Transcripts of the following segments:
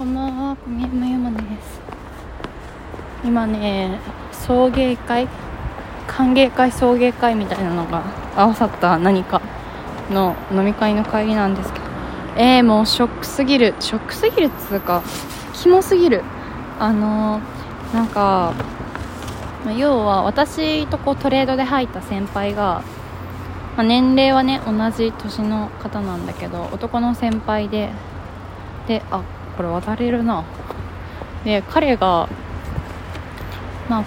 こんばんは、小宮山ゆまです。今ね、送迎会、歓迎会、送迎会みたいなのが合わさった何かの飲み会の帰りなんですけど、もうショックすぎるっつうかキモすぎる。なんか要は私とこうトレードで入った先輩が、年齢はね同じ年の方なんだけど、男の先輩であ、これ渡れるな。で、彼が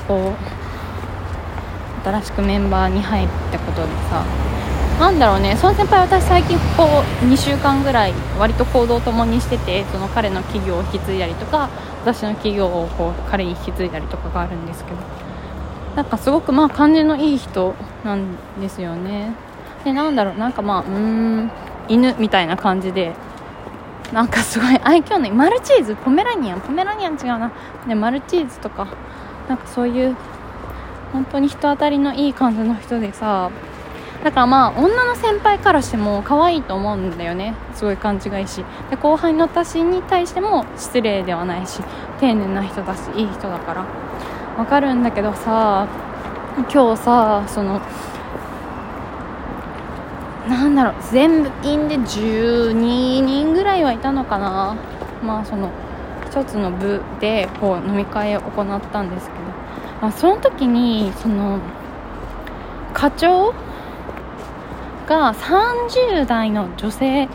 こう新しくメンバーに入ったことでさ、なんだろうね、その先輩、私最近こう2週間ぐらい割と行動を共にしてて、その彼の企業を引き継いだりとか、私の企業をこう彼に引き継いだりとかがあるんですけど、なんかすごく感じのいい人なんですよね。で、なんだろう、なんか犬みたいな感じで、なんかすごい愛嬌のいい、マルチーズ、ポメラニアン違うな、でマルチーズとか、なんかそういう本当に人当たりのいい感じの人でさ、だから女の先輩からしても可愛いと思うんだよね。すごい勘違いし、で後輩の私に対しても失礼ではないし、丁寧な人だし、いい人だからわかるんだけどさ、今日さ、そのなんだろう、全員で12人ぐらいはいたのかな。その一つの部でこう飲み会を行ったんですけど、その時にその課長が30代の女性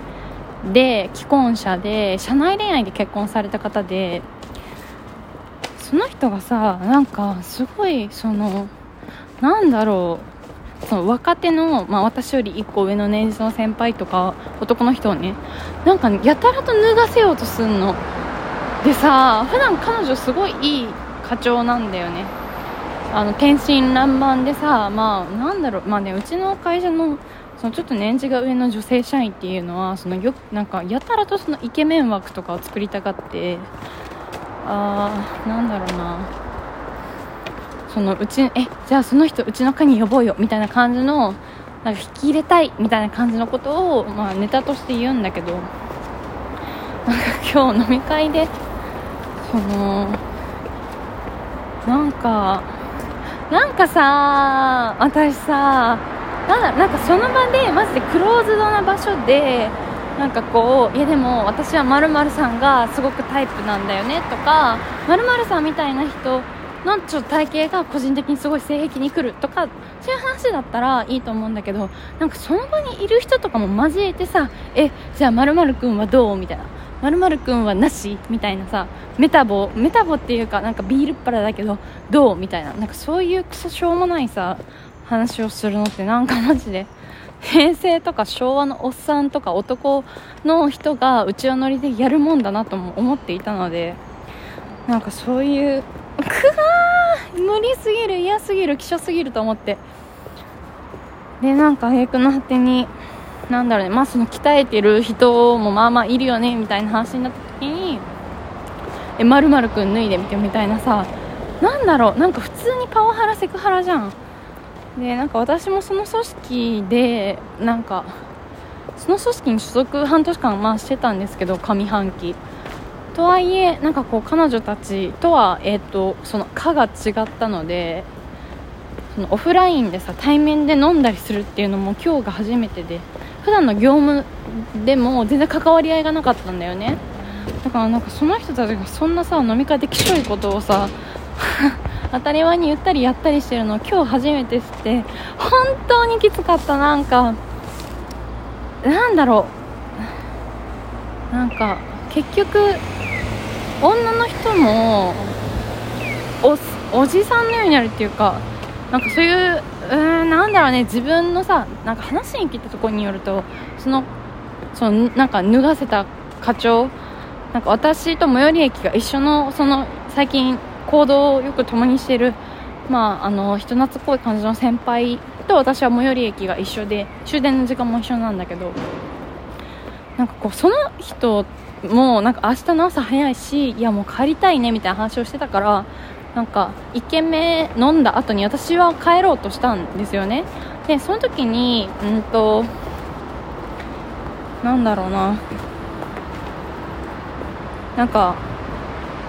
で既婚者で、社内恋愛で結婚された方で、その人がさ、なんかすごいそのなんだろう、その若手の、私より1個上の年次の先輩とか男の人をね、なんかやたらと脱がせようとすんのでさ、普段彼女すごいいい課長なんだよね。天真爛漫でさ、なんだろう、うちの会社のそのちょっと年次が上の女性社員っていうのは、そのよなんかやたらとそのイケメン枠とかを作りたがって、なんだろうな、そのうち、じゃあその人うちの課に呼ぼうよみたいな感じの、なんか引き入れたいみたいな感じのことを、ネタとして言うんだけど、なんか今日飲み会でそのなんかさ、私さ、なんかその場でマジでクローズドな場所で、なんかこう、いやでも私は〇〇さんがすごくタイプなんだよねとか、〇〇さんみたいな人のちょっと体型が個人的にすごい性癖に来るとか、そういう話だったらいいと思うんだけど、なんかその場にいる人とかも交えてさ、じゃあ〇〇くんはどうみたいな、〇〇くんはなしみたいなさ、メタボっていうか、なんかビールっ腹だけどどうみたいな、なんかそういうクソしょうもないさ話をするのって、なんかマジで平成とか昭和のおっさんとか男の人がうちわ乗りでやるもんだなとも思っていたので、なんかそういう無理すぎる、嫌すぎる、希少すぎると思って、で、なんか平君の果てに、なんだろうね、その鍛えてる人もいるよねみたいな話になった時に、〇〇くん脱いでみてみたいなさ、なんだろう、なんか普通にパワハラ、セクハラじゃん。で、なんか私もその組織で、なんかその組織に所属半年間してたんですけど、上半期とはいえ、なんかこう彼女たちとは、その科が違ったので、そのオフラインでさ、対面で飲んだりするっていうのも今日が初めてで、普段の業務でも全然関わり合いがなかったんだよね。だからなんかその人たちがそんなさ、飲み会できしょいことをさ当たり前に言ったりやったりしてるのを今日初めて知って、本当にきつかった。なんかなんだろう、なんか結局女の人も おじさんのようになるっていうか、なんかそういう、なんだろうね、自分のさ、なんか話に聞いたところによると、そのなんか脱がせた課長、なんか私と最寄り駅が一緒の、その最近行動をよく共にしている、人懐っこい感じの先輩と私は最寄り駅が一緒で、終電の時間も一緒なんだけど、なんかこうその人もなんか明日の朝早いし、いやもう帰りたいねみたいな話をしてたから、なんか1軒目飲んだ後に私は帰ろうとしたんですよね。で、その時になんだろうな、なんか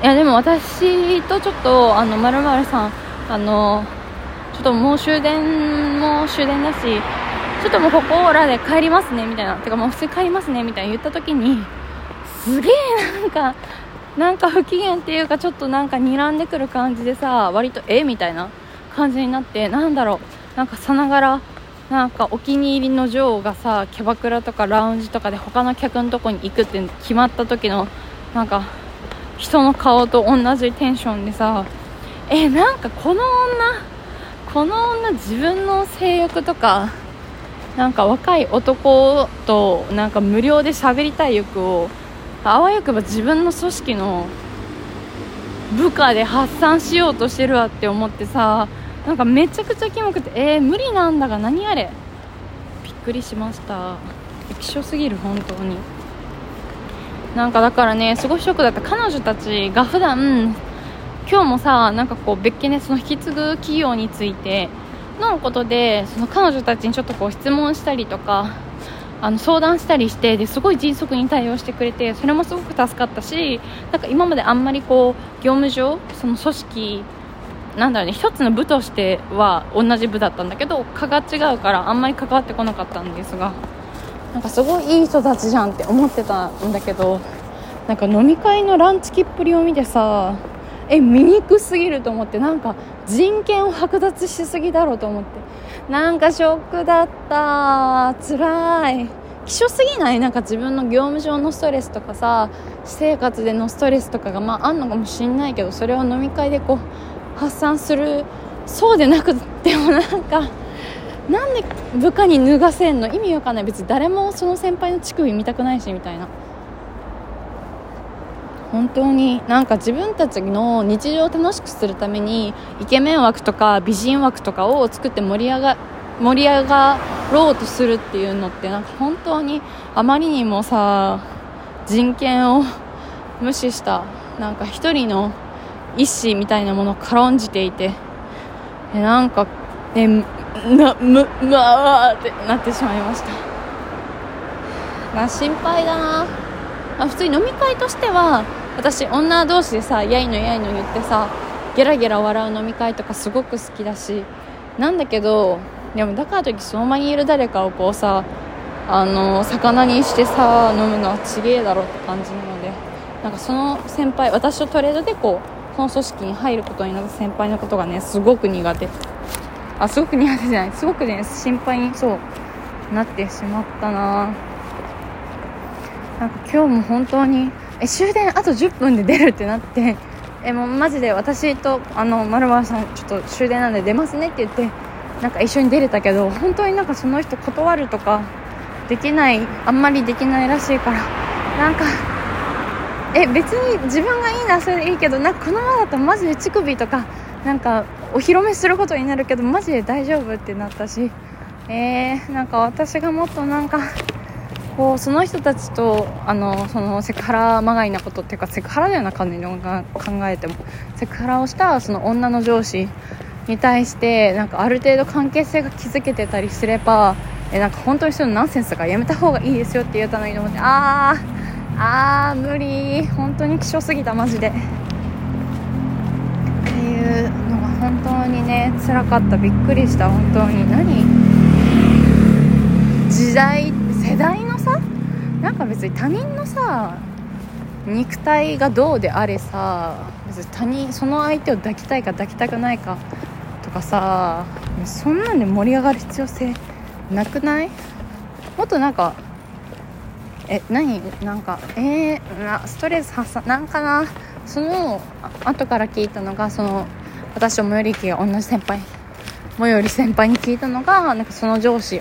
いやでも私とちょっと丸々さんちょっともう終電だし、ちょっともうここらで帰りますねみたいな、てかもう普通に帰りますねみたいな言った時に、すげえなんか不機嫌っていうか、ちょっとなんか睨んでくる感じでさ、割とみたいな感じになって、なんだろう、なんかさながらなんかお気に入りの女王がさ、キャバクラとかラウンジとかで他の客のとこに行くって決まった時のなんか人の顔と同じテンションでさ、なんかこの女自分の性欲とかなんか若い男となんか無料で喋りたい欲をあわよくば自分の組織の部下で発散しようとしてるわって思ってさ、なんかめちゃくちゃキモくて、無理なんだが何あれ、びっくりしました。液晶すぎる本当に。なんかだからね、すごいショックだった。彼女たちが普段今日もさ、なんかこう別件でその引き継ぐ企業についてのことで、その彼女たちにちょっとこう質問したりとか相談したりして、ですごい迅速に対応してくれて、それもすごく助かったし、なんか今まであんまりこう業務上その組織なんだろうね、一つの部としては同じ部だったんだけど科が違うからあんまり関わってこなかったんですが、なんかすごいいい人たちじゃんって思ってたんだけど、なんか飲み会のランチきっぷりを見てさ、醜すぎると思って、なんか人権を剥奪しすぎだろうと思って、なんかショックだった。つらい。希少すぎない？なんか自分の業務上のストレスとかさ、私生活でのストレスとかがまああんのかもしんないけど、それを飲み会でこう発散する。そうでなくてもなんかなんで部下に脱がせんの、意味わかんない。別に誰もその先輩の乳首見たくないしみたいな。本当になんか自分たちの日常を楽しくするためにイケメン枠とか美人枠とかを作って盛り上がろうとするっていうのって、なんか本当にあまりにもさ、人権を無視したなんか一人の一子みたいなものを軽んじていて、なんかってなってしまいました。心配だな。普通に飲み会としては私女同士でさ、やいのやいの言ってさ、ゲラゲラ笑う飲み会とかすごく好きだしなんだけど、でもだからといってその場にいる誰かをこうさ魚にしてさ飲むのはちげえだろって感じなので、なんかその先輩、私とトレードでこうその組織に入ることになった先輩のことがねすごくね心配にそうなってしまったな。なんか今日も本当に終電あと10分で出るってなって、もうマジで私と丸々さんちょっと終電なんで出ますねって言って、なんか一緒に出れたけど、本当になんかその人断るとかできない、あんまりできないらしいから、なんか別に自分がいいなそれでいいけど、なんかこのままだとマジで乳首とかなんかお披露目することになるけどマジで大丈夫ってなったし、なんか私がもっとなんかこうその人たちとそのセクハラまがいなことっていうか、セクハラだよな感じの考えても、セクハラをしたその女の上司に対してなんかある程度関係性が築けてたりすれば、なんか本当にそういうのナンセンスだからやめた方がいいですよって言ったのにと思って、無理、本当に希少すぎたマジでっていうのが本当にね辛かった。びっくりした。本当に時代世代のさ、なんか別に他人のさ肉体がどうであれさ、別にその相手を抱きたいか抱きたくないかとかさ、そんなんで盛り上がる必要性なくない？もっとなんかストレス発散なんかな。その後から聞いたのが、その私と最寄り駅が同じ先輩、最寄り先輩に聞いたのが、なんかその女上司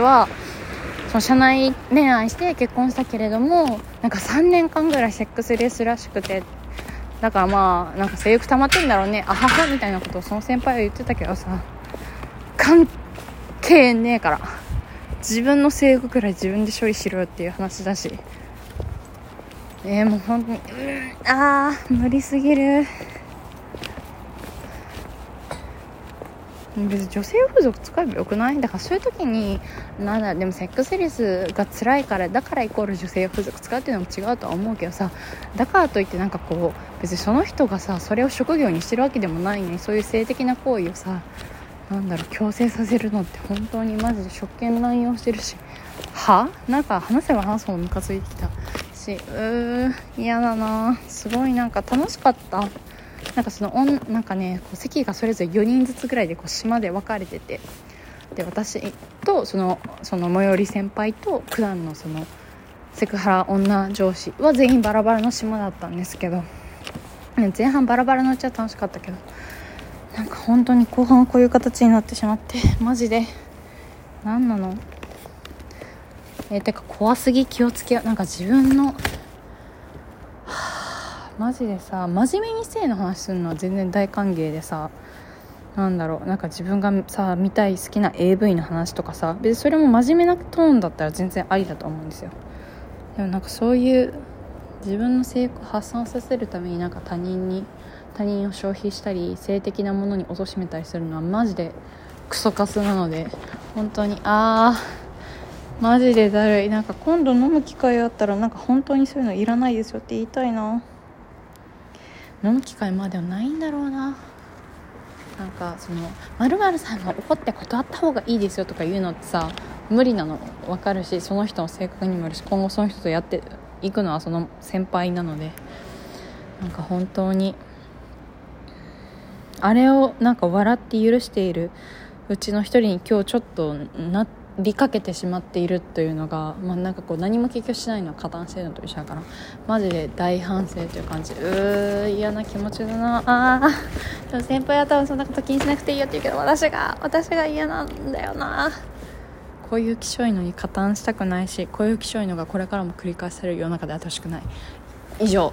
はその社内恋愛して結婚したけれども、なんか3年間ぐらいセックスレスらしくて、だからまあなんか性欲溜まってんだろうね、あははみたいなことをその先輩は言ってたけどさ、関係ねえから自分の性欲くらい自分で処理しろよっていう話だし、もう本当に無理すぎる。別に女性風俗使えばよくない？だからそういう時になんだ、でもセックスレスが辛いからだからイコール女性風俗使うっていうのも違うとは思うけどさ、だからといってなんかこう別にその人がさそれを職業にしてるわけでもないのに、そういう性的な行為をさなんだろう強制させるのって本当にマジで職権乱用してるし、はなんか話せば話すほどムカついてきたし、嫌だな。すごいなんか楽しかった。なんかそのなんかねこう席がそれぞれ4人ずつぐらいでこう島で分かれてて、で私とその最寄り先輩と普段のそのセクハラ女上司は全員バラバラの島だったんですけど、前半バラバラのうちは楽しかったけど、なんか本当に後半はこういう形になってしまって、マジで何なの？てか怖すぎ。気をつけよう。なんか自分のマジでさ、真面目に性の話するのは全然大歓迎でさ、なんだろう、なんか自分がさ見たい好きな AV の話とかさ、別にそれも真面目なトーンだったら全然ありだと思うんですよ。でもなんかそういう自分の性欲を発散させるためになんか他人を消費したり性的なものに貶めたりするのはマジでクソカスなので、本当にマジでだるい。なんか今度飲む機会あったらなんか本当にそういうのいらないですよって言いたいな。飲む機会まではないんだろうな。なんかその〇〇さんが怒って断った方がいいですよとか言うのってさ無理なの分かるし、その人の性格にもよるし、今後その人とやっていくのはその先輩なので、なんか本当にあれをなんか笑って許しているうちの一人に今日ちょっとなりかけてしまっているというのが、まあ、なんかこう何も結局しないのは加担しているのと一緒だからマジで大反省という感じ。嫌な気持ちだな。でも先輩は多分そんなこと気にしなくていいよって言うけど、私が嫌なんだよな。こういうきしょいのに加担したくないし、こういうきしょいのがこれからも繰り返される世の中で新しくない。以上。